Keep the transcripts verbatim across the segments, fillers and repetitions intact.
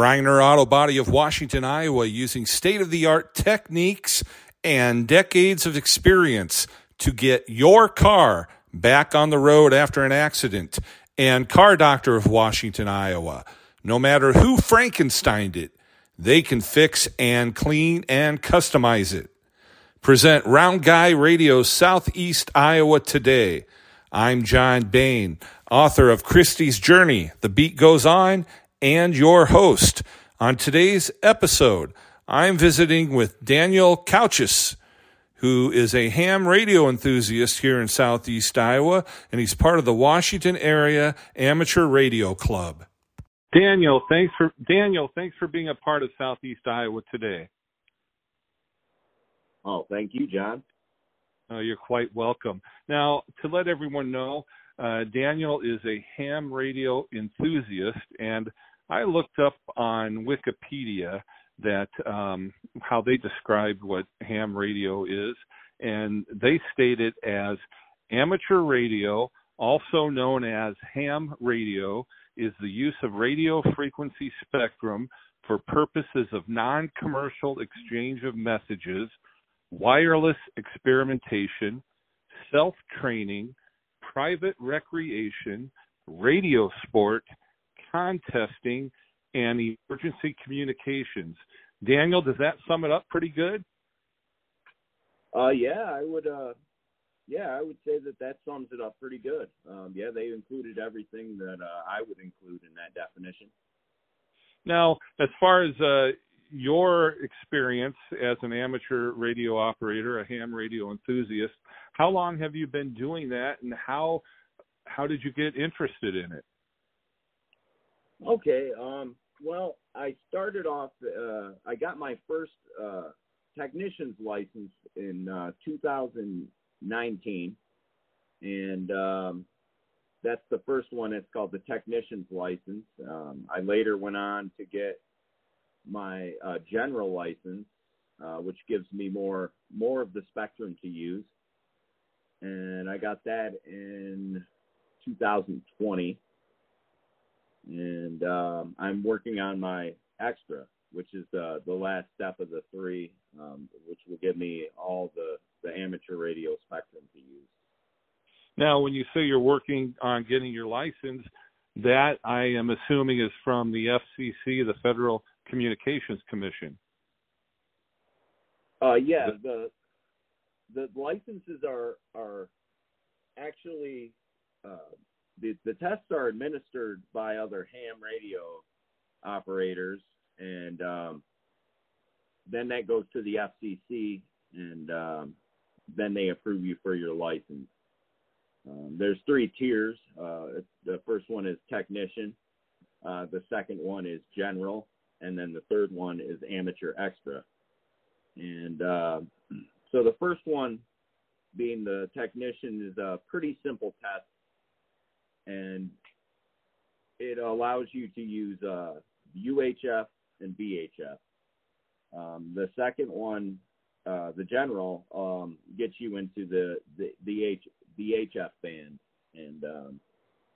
Briner Auto Body of Washington, Iowa, using state-of-the-art techniques and decades of experience to get your car back on the road after an accident. And Car Doctor of Washington, Iowa, no matter who Frankensteined it, they can fix and clean and customize it. Present Round Guy Radio Southeast Iowa today. I'm John Bain, author of Christie's Journey, The Beat Goes On, and your host. On today's episode, I'm visiting with Daniel Kouchis, who is a ham radio enthusiast here in Southeast Iowa, and he's part of the Washington Area Amateur Radio Club. Daniel, thanks for Daniel, thanks for being a part of Southeast Iowa today. Oh, thank you, John. Oh, you're quite welcome. Now, to let everyone know, uh, Daniel is a ham radio enthusiast, and I looked up on Wikipedia that um, how they described what ham radio is, and they state it as amateur radio, also known as ham radio, is the use of radio frequency spectrum for purposes of non-commercial exchange of messages, wireless experimentation, self-training, private recreation, radio sport, contesting, and emergency communications. Daniel, does that sum it up pretty good? Uh, yeah, I would. Uh, yeah, I would say that that sums it up pretty good. Um, yeah, they included everything that uh, I would include in that definition. Now, as far as uh, your experience as an amateur radio operator, a ham radio enthusiast, how long have you been doing that, and how how did you get interested in it? Okay, um, well, I started off, uh, I got my first uh, technician's license in uh, two thousand nineteen, and um, that's the first one. It's called the technician's license. Um, I later went on to get my uh, general license, uh, which gives me more more of the spectrum to use, and I got that in two thousand twenty. And um, I'm working on my extra, which is uh, the last step of the three, um, which will give me all the, the amateur radio spectrum to use. Now, when you say you're working on getting your license, that I am assuming is from the F C C, the Federal Communications Commission. Uh, yeah, the the licenses are are actually. Uh, The, the tests are administered by other ham radio operators, and um, then that goes to the F C C, and um, then they approve you for your license. Um, there's three tiers. Uh, the first one is technician. Uh, the second one is general, and then the third one is amateur extra. And uh, so the first one, being the technician, is a pretty simple test. And it allows you to use uh, U H F and V H F. Um, the second one, uh, the general, um, gets you into the the, the H, V H F band, and um,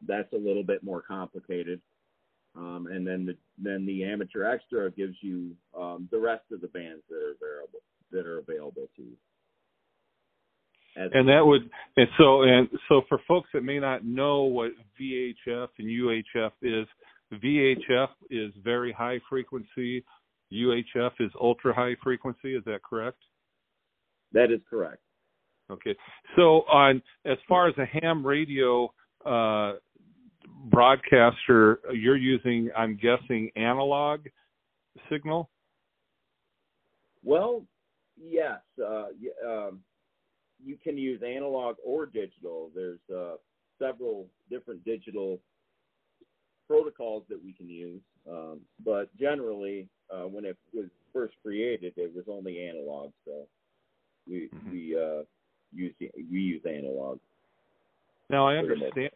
that's a little bit more complicated. Um, and then the then the amateur extra gives you um, the rest of the bands that are available that are available to you. As and that would, and so, and so for folks that may not know what V H F and U H F is, V H F is very high frequency, U H F is ultra high frequency. Is that correct? That is correct. Okay. So on, as far as a ham radio uh, broadcaster, you're using, I'm guessing, analog signal? Well, yes. Uh, um, You can use analog or digital. There's uh, several different digital protocols that we can use, um, but generally, uh, when it was first created, it was only analog. So we mm-hmm. we uh, use we use analog. Now I understand.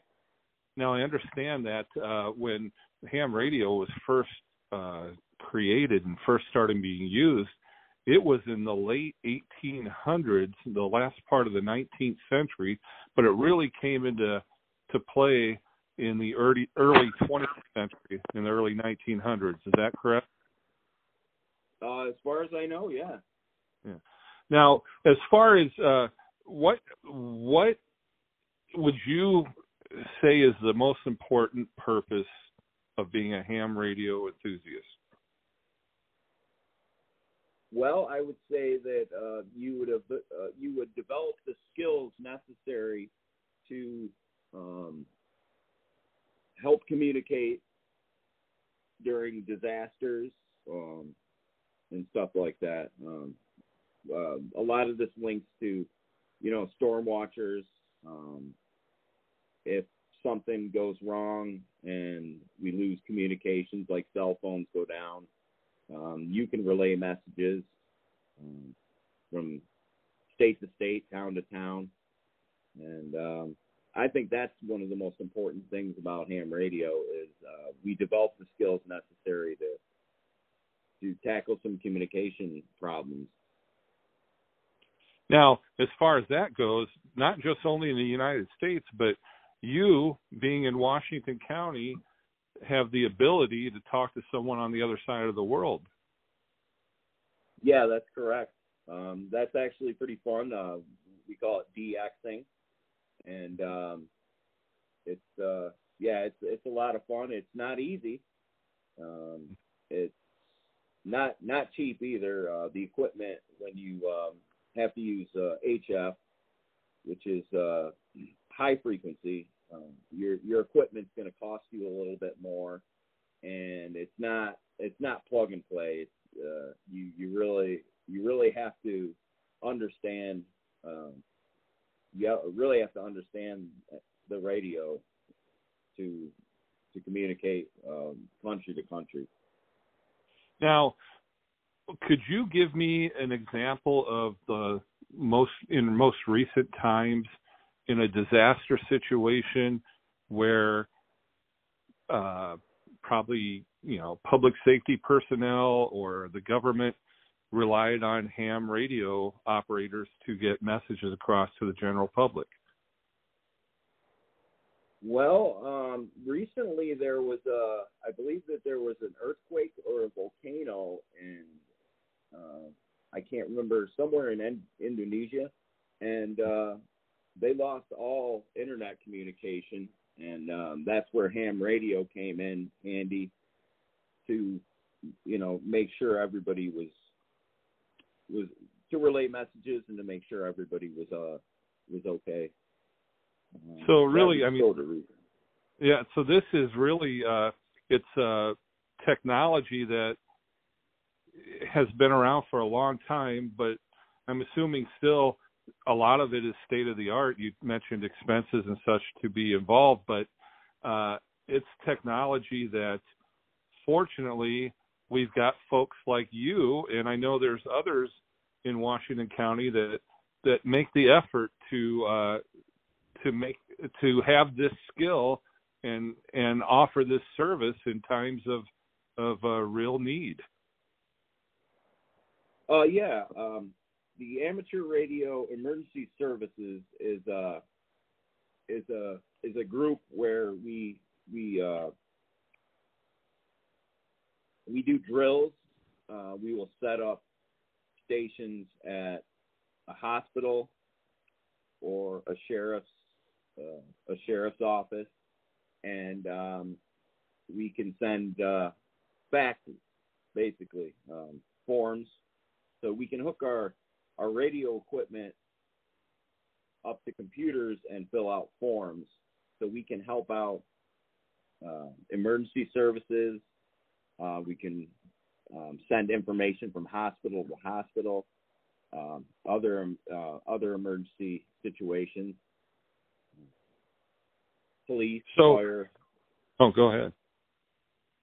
Now I understand that uh, when ham radio was first uh, created and first started being used, it was in the late eighteen hundreds, the last part of the nineteenth century, but it really came into to play in the early, early twentieth century, in the early nineteen hundreds. Is that correct? Uh, as far as I know, yeah. Yeah. Now, as far as uh, what what would you say is the most important purpose of being a ham radio enthusiast? Well, I would say that uh, you would have uh, you would develop the skills necessary to um, help communicate during disasters um, and stuff like that. Um, uh, a lot of this links to, you know, storm watchers. Um, if something goes wrong and we lose communications, like cell phones go down, Um, you can relay messages um, from state to state, town to town. And um, I think that's one of the most important things about ham radio is uh, we develop the skills necessary to to tackle some communication problems. Now, as far as that goes, not just only in the United States, but you being in Washington County have the ability to talk to someone on the other side of the world. Yeah, that's correct. Um, that's actually pretty fun. Uh, we call it D Xing, and um, it's uh, yeah, it's it's a lot of fun. It's not easy. Um, it's not not cheap either. Uh, the equipment when you um, have to use uh, H F, which is uh, high frequency. Um, your your equipment's going to cost you a little bit more, and it's not it's not plug and play. It's, uh, you you really you really have to understand. Um, you really have to understand the radio to to communicate um, country to country. Now, could you give me an example of the most in most recent times? In a disaster situation where uh, probably, you know, public safety personnel or the government relied on ham radio operators to get messages across to the general public? Well, um, recently there was a, I believe that there was an earthquake or a volcano in, uh, I can't remember, somewhere in N- Indonesia. And, uh, they lost all internet communication, and um, that's where ham radio came in handy to, you know, make sure everybody was was to relay messages and to make sure everybody was uh was okay. Um, so really, I mean, yeah. So this is really uh, it's uh, technology that has been around for a long time, but I'm assuming still. A lot of it is state-of-the-art. You mentioned expenses and such to be involved, but uh, it's technology that, fortunately, we've got folks like you, and I know there's others in Washington County that that make the effort to uh, to make to have this skill and and offer this service in times of of uh, real need. Oh uh, yeah. Um... The Amateur Radio Emergency Services is a is a is a group where we we uh, we do drills. Uh, we will set up stations at a hospital or a sheriff's uh, a sheriff's office, and um, we can send uh, faxes, basically um, forms, so we can hook our our radio equipment up to computers and fill out forms so we can help out uh, emergency services. Uh, we can um, send information from hospital to hospital, um, other uh, other emergency situations, police, so, fire. Oh, go ahead.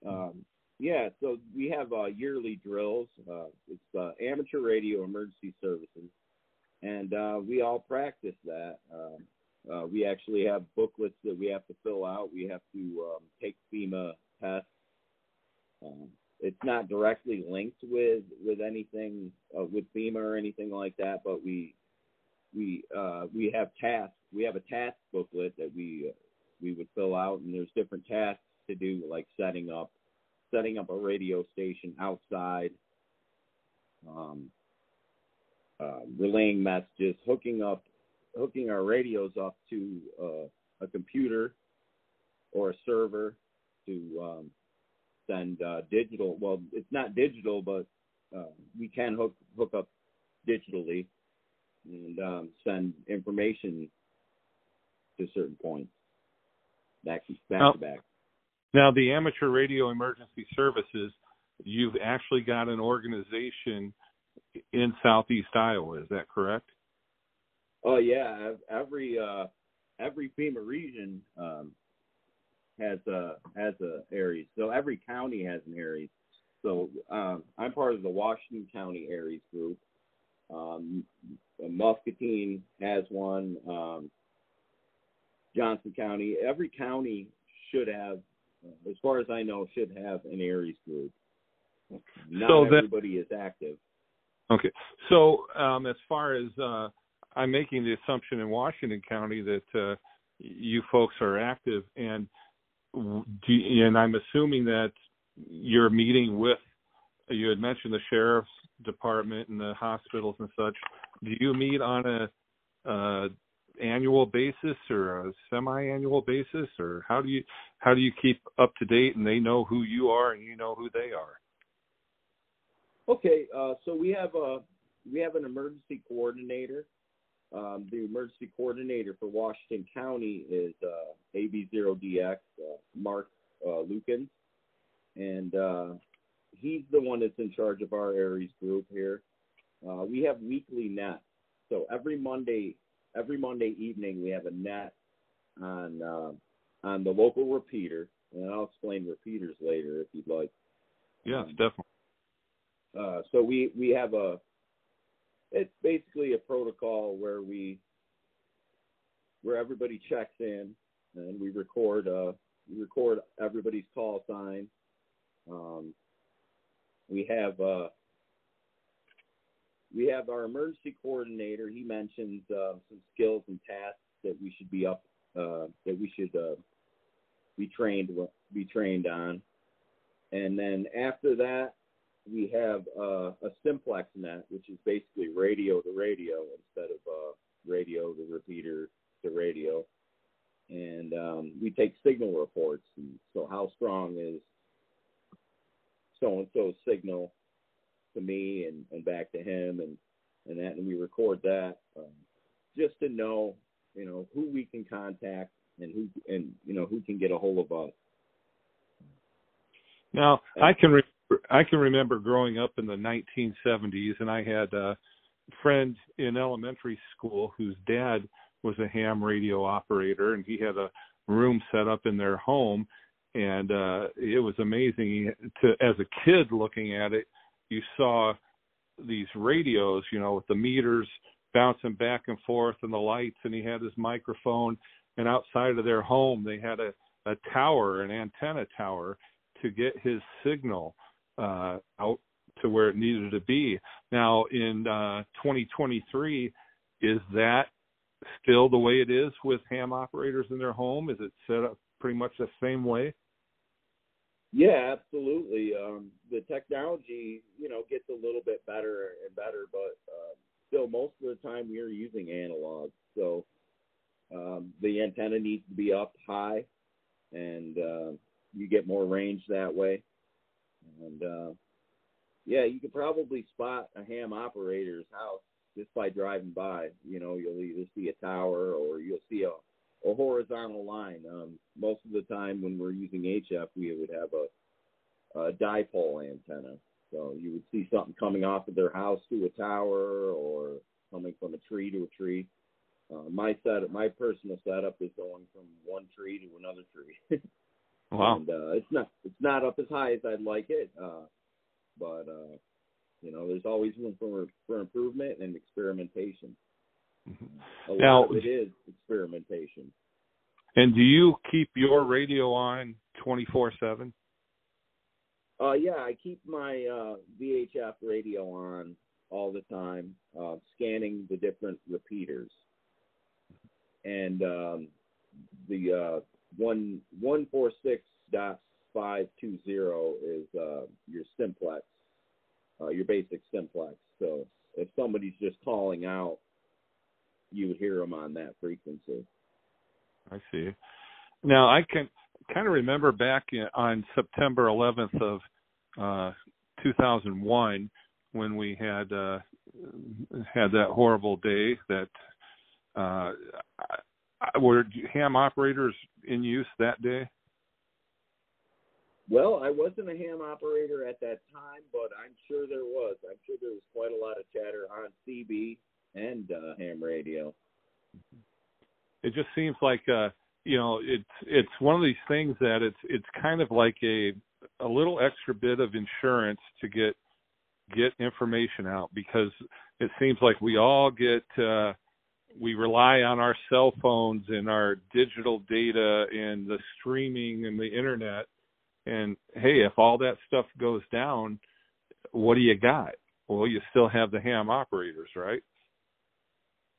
Um, Yeah, so we have uh, yearly drills. Uh, it's uh, Amateur Radio Emergency Services, and uh, we all practice that. Uh, uh, we actually have booklets that we have to fill out. We have to um, take FEMA tests. Um, it's not directly linked with with anything uh, with FEMA or anything like that, but we we uh, we have tasks. We have a task booklet that we we would fill out, and there's different tasks to do, like setting up, setting up a radio station outside, um, uh, relaying messages, hooking up, hooking our radios up to uh, a computer or a server to um, send uh, digital. Well, it's not digital, but uh, we can hook hook up digitally and um, send information to certain points back, back now, to back. Now, the Amateur Radio Emergency Services, you've actually got an organization in Southeast Iowa. Is that correct? Oh, yeah. Every uh, every FEMA region um, has a has a ARES. So every county has an ARES. So um, I'm part of the Washington County ARES group. Um, Muscatine has one. Um, Johnson County. Every county should have, as far as I know, should have an ARES group. Not so that, everybody is active. Okay. So um, as far as uh, I'm making the assumption in Washington County that uh, you folks are active, and do you, and I'm assuming that you're meeting with, you had mentioned the sheriff's department and the hospitals and such. Do you meet on a uh, annual basis or a semi-annual basis, or how do you how do you keep up to date and they know who you are and you know who they are? Okay, uh, so we have a we have an emergency coordinator. Um, the emergency coordinator for Washington County is uh, A B zero D X, uh, Mark uh, Lukens, and uh, he's the one that's in charge of our ARES group here. Uh, we have weekly nets, so every Monday. Every Monday evening, we have a net on uh, on the local repeater, and I'll explain repeaters later if you'd like. Yes, um, definitely. Uh, so we, we have a it's basically a protocol where we where everybody checks in, and we record uh we record everybody's call sign. Um, we have uh. We have our emergency coordinator. He mentions uh, some skills and tasks that we should be up, uh, that we should uh, be trained be trained on. And then after that, we have uh, a simplex net, which is basically radio to radio instead of uh, radio to repeater to radio. And um, we take signal reports. And so, how strong is so and so's signal to me and, and back to him and, and that, and we record that um, just to know, you know, who we can contact and who, and, you know, who can get a hold of us. Now I can, re- I can remember growing up in the nineteen seventies, and I had a friend in elementary school whose dad was a ham radio operator, and he had a room set up in their home. And uh, it was amazing to, as a kid looking at it, you saw these radios, you know, with the meters bouncing back and forth and the lights, and he had his microphone, and outside of their home, they had a, a tower, an antenna tower, to get his signal uh, out to where it needed to be. Now, in uh, twenty twenty-three, is that still the way it is with ham operators in their home? Is it set up pretty much the same way? Yeah, absolutely. Um, the technology, you know, gets a little bit better and better, but uh, still most of the time we are using analog. So um, the antenna needs to be up high, and uh, you get more range that way. And, uh, yeah, you could probably spot a ham operator's house just by driving by. You know, you'll either see a tower or you'll see a A horizontal line. Um, most of the time when we're using H F, we would have a, a dipole antenna. So you would see something coming off of their house to a tower or coming from a tree to a tree. Uh, my setup, my personal setup, is going from one tree to another tree. Wow. And, uh, it's not it's not up as high as I'd like it, uh, but uh, you know, there's always room for for improvement and experimentation. A lot now, of it is experimentation. And do you keep your radio on twenty-four seven? Uh, yeah, I keep my uh, V H F radio on all the time, uh, scanning the different repeaters. And um, the uh, one one four six dot five two zero is uh, your simplex, uh, your basic simplex. So if somebody's just calling out, you would hear them on that frequency. I see. Now I can kind of remember back in, on September eleventh of uh, two thousand one when we had uh, had that horrible day that. Uh, were ham operators in use that day? Well, I wasn't a ham operator at that time, but I'm sure there was. I'm sure there was quite a lot of chatter on C B and uh, ham radio. It just seems like uh, you know, it's it's one of these things that it's it's kind of like a a little extra bit of insurance to get get information out, because it seems like we all get. Uh, We rely on our cell phones and our digital data and the streaming and the internet. And, hey, if all that stuff goes down, what do you got? Well, you still have the ham operators, right?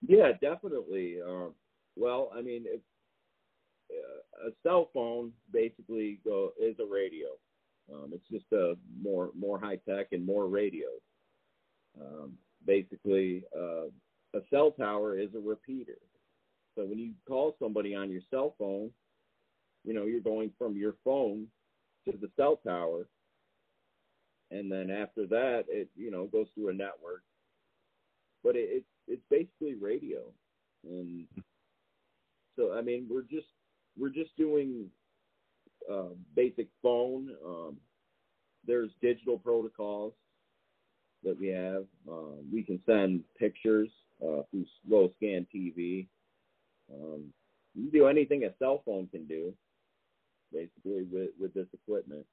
Yeah, definitely. Uh, well, I mean, if, uh, a cell phone basically go, is a radio. Um, it's just a more, more high-tech and more radio. Um, basically, uh, a cell tower is a repeater. So when you call somebody on your cell phone, you know, you're going from your phone to the cell tower. And then after that, it, you know, goes through a network. But it, it it's basically radio. And so, I mean, we're just, we're just doing uh, basic phone. Um, there's digital protocols that we have. Uh, we can send pictures. Uh, through slow scan T V, um, you can do anything a cell phone can do, basically with, with this equipment.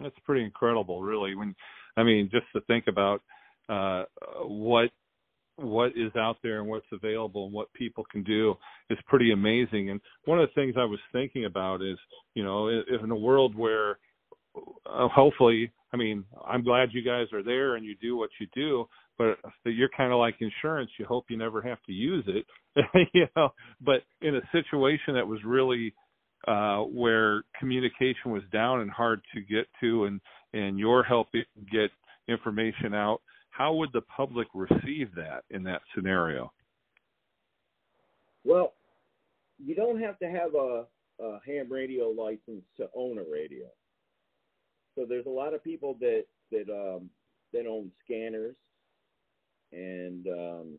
That's pretty incredible, really. When I mean, just to think about uh, what what is out there and what's available and what people can do is pretty amazing. And one of the things I was thinking about is, you know, in a world where uh, hopefully, I mean, I'm glad you guys are there and you do what you do. But you're kind of like insurance. You hope you never have to use it, you know. But in a situation that was really uh, where communication was down and hard to get to, and and you're helping get information out, how would the public receive that in that scenario? Well, you don't have to have a, a ham radio license to own a radio. So there's a lot of people that that um, that own scanners. And um,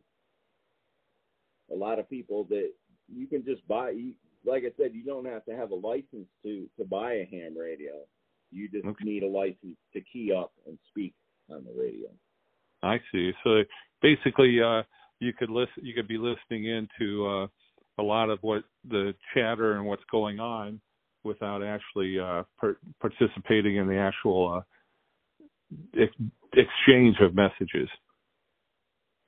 a lot of people that you can just buy, you, like I said, you don't have to have a license to, to buy a ham radio. You just okay. need a license to key up and speak on the radio. I see. So basically, uh, you could listen, you could be listening into uh, a lot of what the chatter and what's going on without actually uh, per- participating in the actual uh, ex- exchange of messages.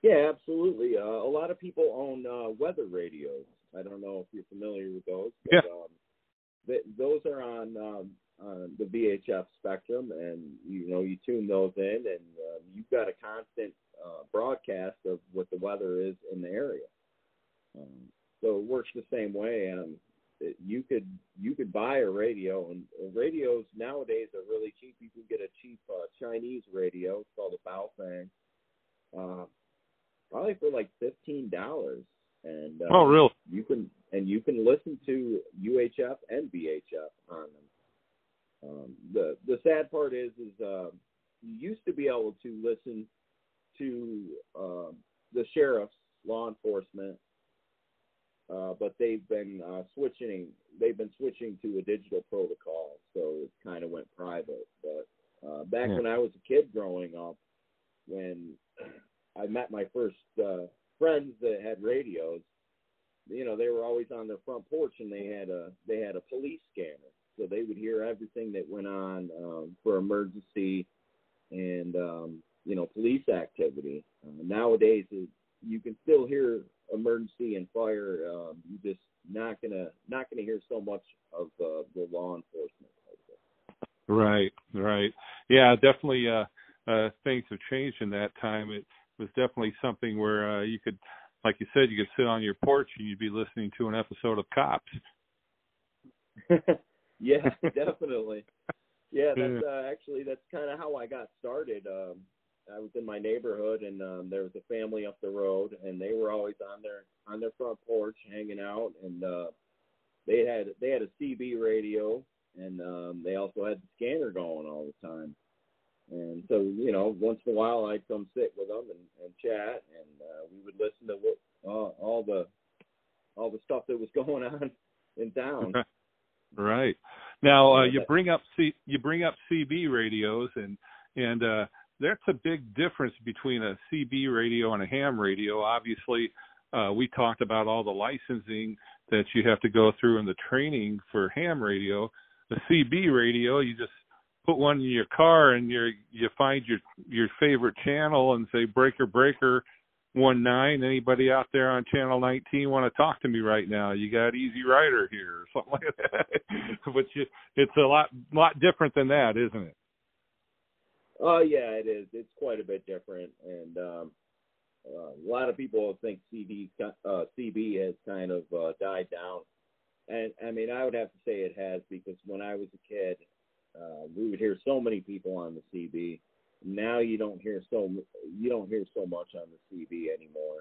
Yeah, absolutely. Uh, a lot of people own uh, weather radios. I don't know if you're familiar with those. But, yeah. Um, th- those are on, um, on the V H F spectrum, and you know you tune those in, and uh, you've got a constant uh, broadcast of what the weather is in the area. Um, so it works the same way. Um, it, you could you could buy a radio, and radios nowadays are really cheap. You can get a cheap uh, Chinese radio. It's called a Baofeng. Uh, Probably for like fifteen dollars, and uh, oh, really? You can and you can listen to U H F and V H F on them. Um, the the sad part is, is uh, you used to be able to listen to uh, the sheriff's law enforcement, uh, but they've been uh, switching. They've been switching to a digital protocol, so it kind of went private. But uh, back yeah. when I was a kid growing up, when I met my first uh, friends that had radios, you know, they were always on their front porch, and they had a they had a police scanner, so they would hear everything that went on um, for emergency and um, you know, police activity. Uh, nowadays, it, you can still hear emergency and fire. Um, you're just not gonna not gonna hear so much of uh, the law enforcement. Right, right, yeah, definitely. Uh, uh, things have changed in that time. It, was definitely something where uh, you could, like you said, you could sit on your porch and you'd be listening to an episode of Cops. Yeah, definitely. Yeah, that's uh, actually that's kind of how I got started. Um, I was in my neighborhood, and um, there was a family up the road, and they were always on their on their front porch hanging out, and uh, they had they had a C B radio, and um, they also had the scanner going all the time. And so, you know, once in a while I'd come sit with them and, and chat, and uh, we would listen to what, uh, all the all the stuff that was going on in town. Right. Now uh, you bring up C- you bring up C B radios, and and uh, that's a big difference between a C B radio and a ham radio. Obviously, uh, we talked about all the licensing that you have to go through and the training for ham radio. The C B radio, you just put one in your car, and you you find your your favorite channel and say breaker breaker one nine. Anybody out there on channel nineteen want to talk to me right now? You got Easy Rider here or something like that. But you, it's a lot lot different than that, isn't it? Oh uh, yeah, it is. It's quite a bit different, and um, uh, a lot of people think C B has kind of uh, died down, and I mean I would have to say it has, because when I was a kid, Uh, we would hear so many people on the C B. Now you don't hear so you don't hear so much on the C B anymore.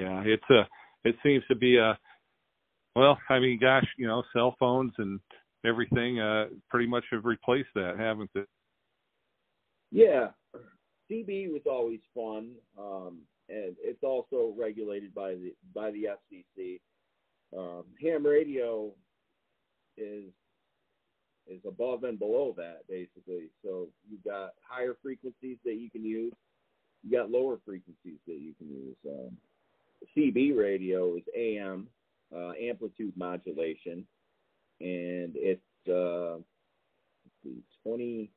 Yeah, it's a it seems to be a well, I mean, gosh, you know, cell phones and everything uh, pretty much have replaced that, haven't they? Yeah, C B was always fun, um, and it's also regulated by the by the F C C. Um, ham radio is is above and below that, basically. So you've got higher frequencies that you can use. You got lower frequencies that you can use. Um, C B radio is A M, uh, amplitude modulation, and it's uh, twenty,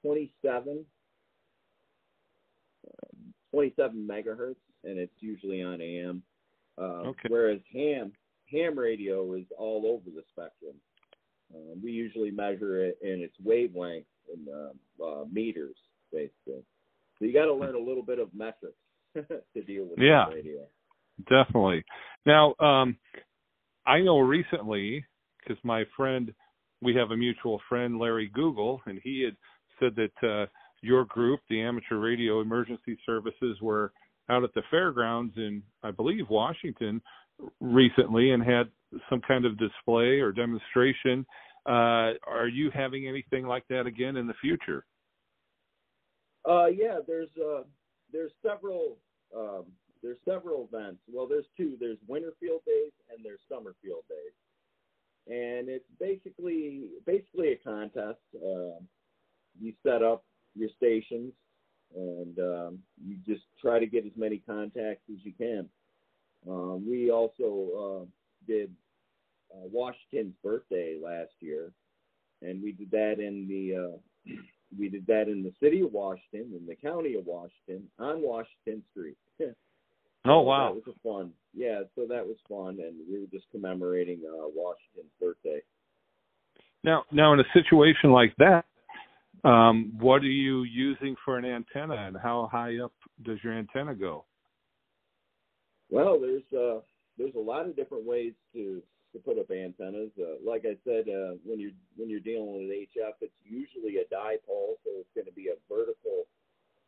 twenty-seven, twenty-seven megahertz, and it's usually on A M. Uh, okay. Whereas ham ham radio is all over the spectrum. Uh, we usually measure it in its wavelength in uh, uh, meters, basically. So you got to learn a little bit of metrics to deal with yeah, the radio. Yeah, definitely. Now, um, I know recently, because my friend, we have a mutual friend, Larry Google, and he had said that uh, your group, the Amateur Radio Emergency Services, were out at the fairgrounds in, I believe, Washington recently and had some kind of display or demonstration. Uh, are you having anything like that again in the future? Uh, yeah, there's uh, there's several um, there's several events. Well, there's two. There's winter field days and there's summer field days, and it's basically basically a contest. Uh, you set up your stations, and um, you just try to get as many contacts as you can. Uh, we also uh, did uh, Washington's birthday last year, and we did that in the uh, we did that in the city of Washington, in the county of Washington, on Washington Street. Oh wow, so that was fun. Yeah, so that was fun, and we were just commemorating uh, Washington's birthday. Now, now in a situation like that, um, what are you using for an antenna, and how high up does your antenna go? Well, there's uh, there's a lot of different ways to, to put up antennas. Uh, like I said, uh, when you're when you're dealing with H F, it's usually a dipole, so it's going to be a vertical,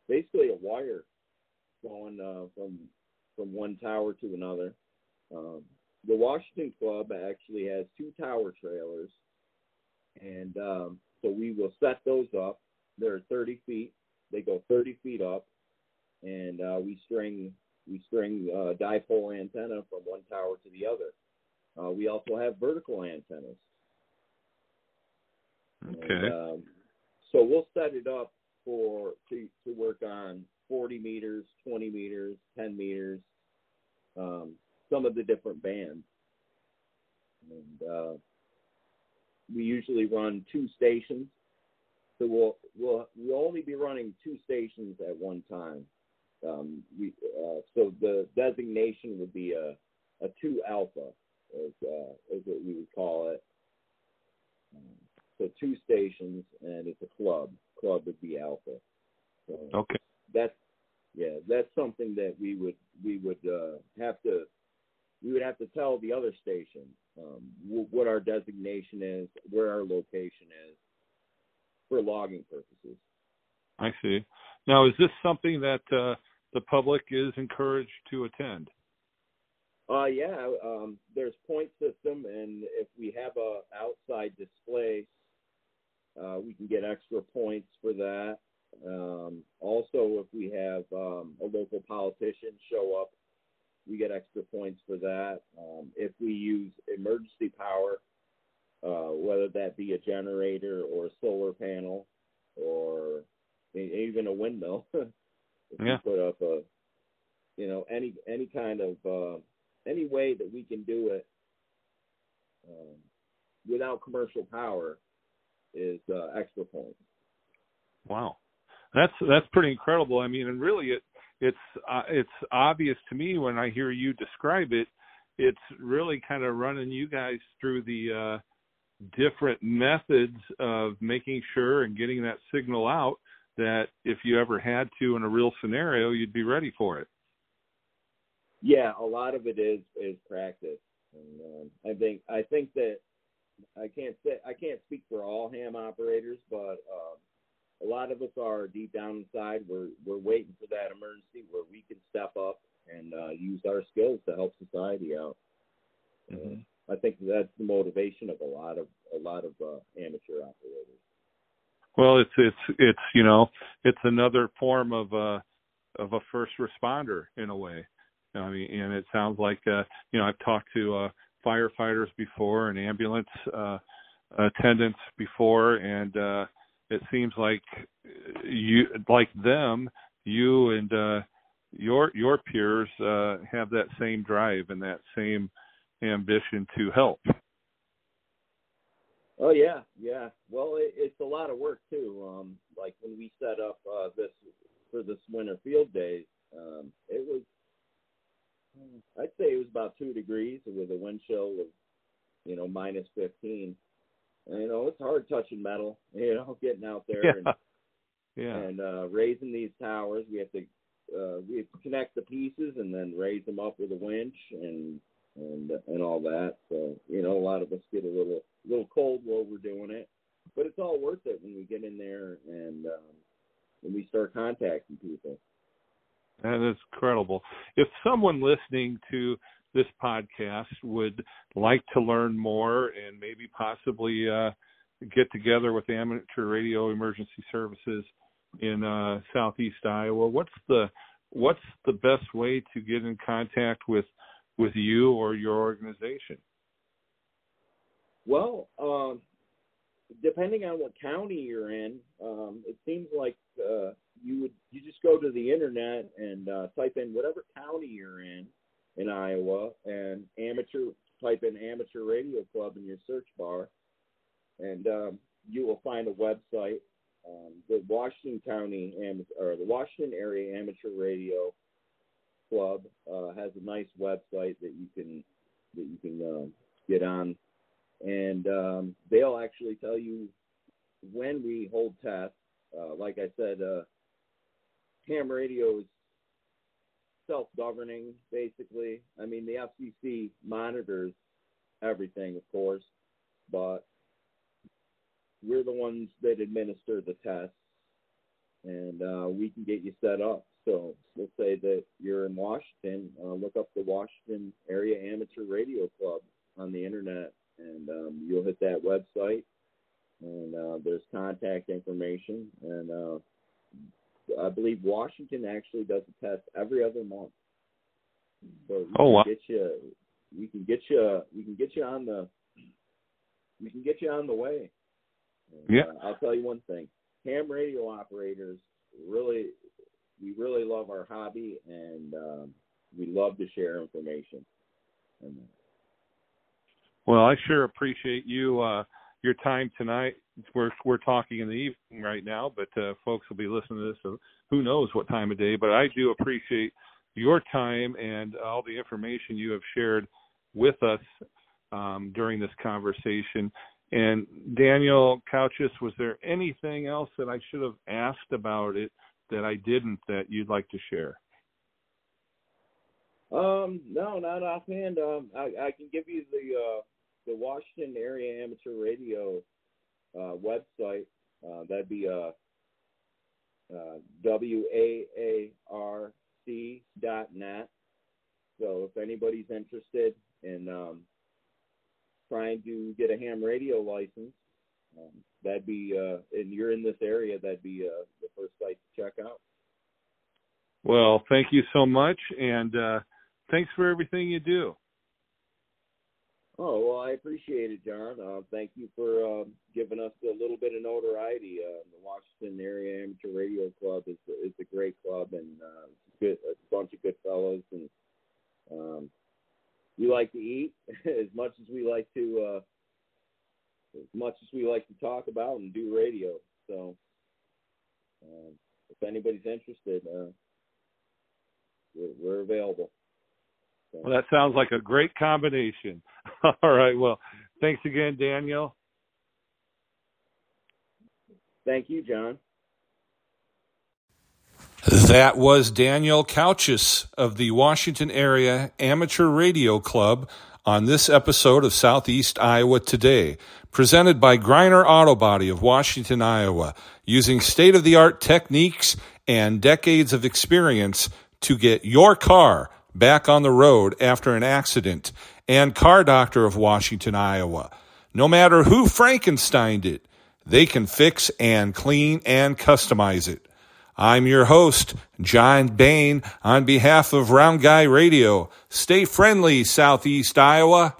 basically a wire going uh, from from one tower to another. Um, the Washington Club actually has two tower trailers, and um, so we will set those up. They're thirty feet. They go thirty feet up, and uh, we string. We string uh, dipole antenna from one tower to the other. Uh, we also have vertical antennas. Okay. And, um, so we'll set it up for to, to work on forty meters, twenty meters, ten meters, um, some of the different bands. And uh, we usually run two stations, so we'll we'll we'll only be running two stations at one time. Um, we, uh, so the designation would be a, a two alpha, is, uh, is what we would call it. Um, so two stations, and it's a club. Club would be alpha. So okay. That's yeah. That's something that we would we would uh, have to we would have to tell the other station um, w- what our designation is, where our location is for logging purposes. I see. Now, is this something that uh, the public is encouraged to attend? Uh, yeah, um, there's point system, and if we have a outside display, uh, we can get extra points for that. Um, also, if we have um, a local politician show up, we get extra points for that. Um, if we use emergency power, uh, whether that be a generator or a solar panel or even a windmill, if yeah. we put up a, you know, any any kind of uh, any way that we can do it um, without commercial power is uh, extra points. Wow, that's that's pretty incredible. I mean, and really, it it's uh, it's obvious to me when I hear you describe it. It's really kind of running you guys through the uh, different methods of making sure and getting that signal out that if you ever had to in a real scenario, you'd be ready for it. Yeah, a lot of it is is practice, and um, I think I think that I can't say I can't speak for all ham operators, but um, a lot of us are deep down inside. We're we're waiting for that emergency where we can step up and uh, use our skills to help society out. Mm-hmm. Uh, I think that's the motivation of a lot of a lot of uh, amateur operators. Well, it's it's it's you know it's another form of a of a first responder in a way. I mean, and it sounds like, uh, you know, I've talked to uh, firefighters before and ambulance uh, attendants before, and uh, it seems like you, like them, you and uh, your your peers uh, have that same drive and that same ambition to help. Oh, yeah, yeah. Well, it, it's a lot of work, too. Um, like when we set up uh, this for this winter field days, um, it was, I'd say it was about two degrees with a wind chill of, you know, minus fifteen. You know, it's hard touching metal, you know, getting out there yeah. and yeah. and uh, raising these towers. We have to uh, we have to connect the pieces and then raise them up with a winch and and and all that. So, you know, a lot of us get a little little cold while we're doing it, but it's all worth it when we get in there and um, when we start contacting people. That is incredible. If someone listening to this podcast would like to learn more and maybe possibly uh, get together with Amateur Radio Emergency Services in uh, Southeast Iowa, what's the what's the best way to get in contact with with you or your organization? Well, um, depending on what county you're in, um, it seems like uh, you would you just go to the internet and uh, type in whatever county you're in in Iowa and amateur type in Amateur Radio Club in your search bar, and um, you will find a website. Um, the Washington County Am- or the Washington Area Amateur Radio Club uh, has a nice website that you can that you can um, get on. And um, they'll actually tell you when we hold tests. Uh, like I said, uh, ham radio is self-governing, basically. I mean, the F C C monitors everything, of course, but we're the ones that administer the tests, and uh, we can get you set up. So let's say that you're in Washington. Uh, look up the Washington Area Amateur Radio Club on the internet, and um, you'll hit that website, and uh, there's contact information. And uh, I believe Washington actually does a test every other month. So we oh, wow. can get you, we can get you, we can get you on the, we can get you on the way. And, yeah, uh, I'll tell you one thing: ham radio operators really, we really love our hobby, and um, we love to share information. And, well, I sure appreciate you uh, your time tonight. We're we're talking in the evening right now, but uh, folks will be listening to this. So who knows what time of day? But I do appreciate your time and all the information you have shared with us um, during this conversation. And Daniel Kouchis, was there anything else that I should have asked about it that I didn't that you'd like to share? Um, no, not offhand. Um, I, I can give you the uh, the Washington Area Amateur Radio uh, website. Uh, that'd be uh, uh, W A A R C dot net. So if anybody's interested in um, trying to get a ham radio license, um, that'd be, uh, and you're in this area, that'd be uh, the first site to check out. Well, thank you so much, and uh, thanks for everything you do. Oh, well, I appreciate it, John. Uh, thank you for uh, giving us a little bit of notoriety. Uh, the Washington Area Amateur Radio Club is, is a great club, and uh, it's good, a bunch of good fellows. And um, we like to eat as much as we like to, uh, as much as we like to talk about and do radio. So, uh, if anybody's interested. Uh, We're available. So. Well, that sounds like a great combination. All right. Well, thanks again, Daniel. Thank you, John. That was Daniel Kouchis of the Washington Area Amateur Radio Club on this episode of Southeast Iowa Today, presented by Greiner Auto Body of Washington, Iowa, using state-of-the-art techniques and decades of experience to get your car back on the road after an accident, and Car Doctor of Washington, Iowa. No matter who Frankensteined it, they can fix and clean and customize it. I'm your host, John Bain, on behalf of Round Guy Radio. Stay friendly, Southeast Iowa.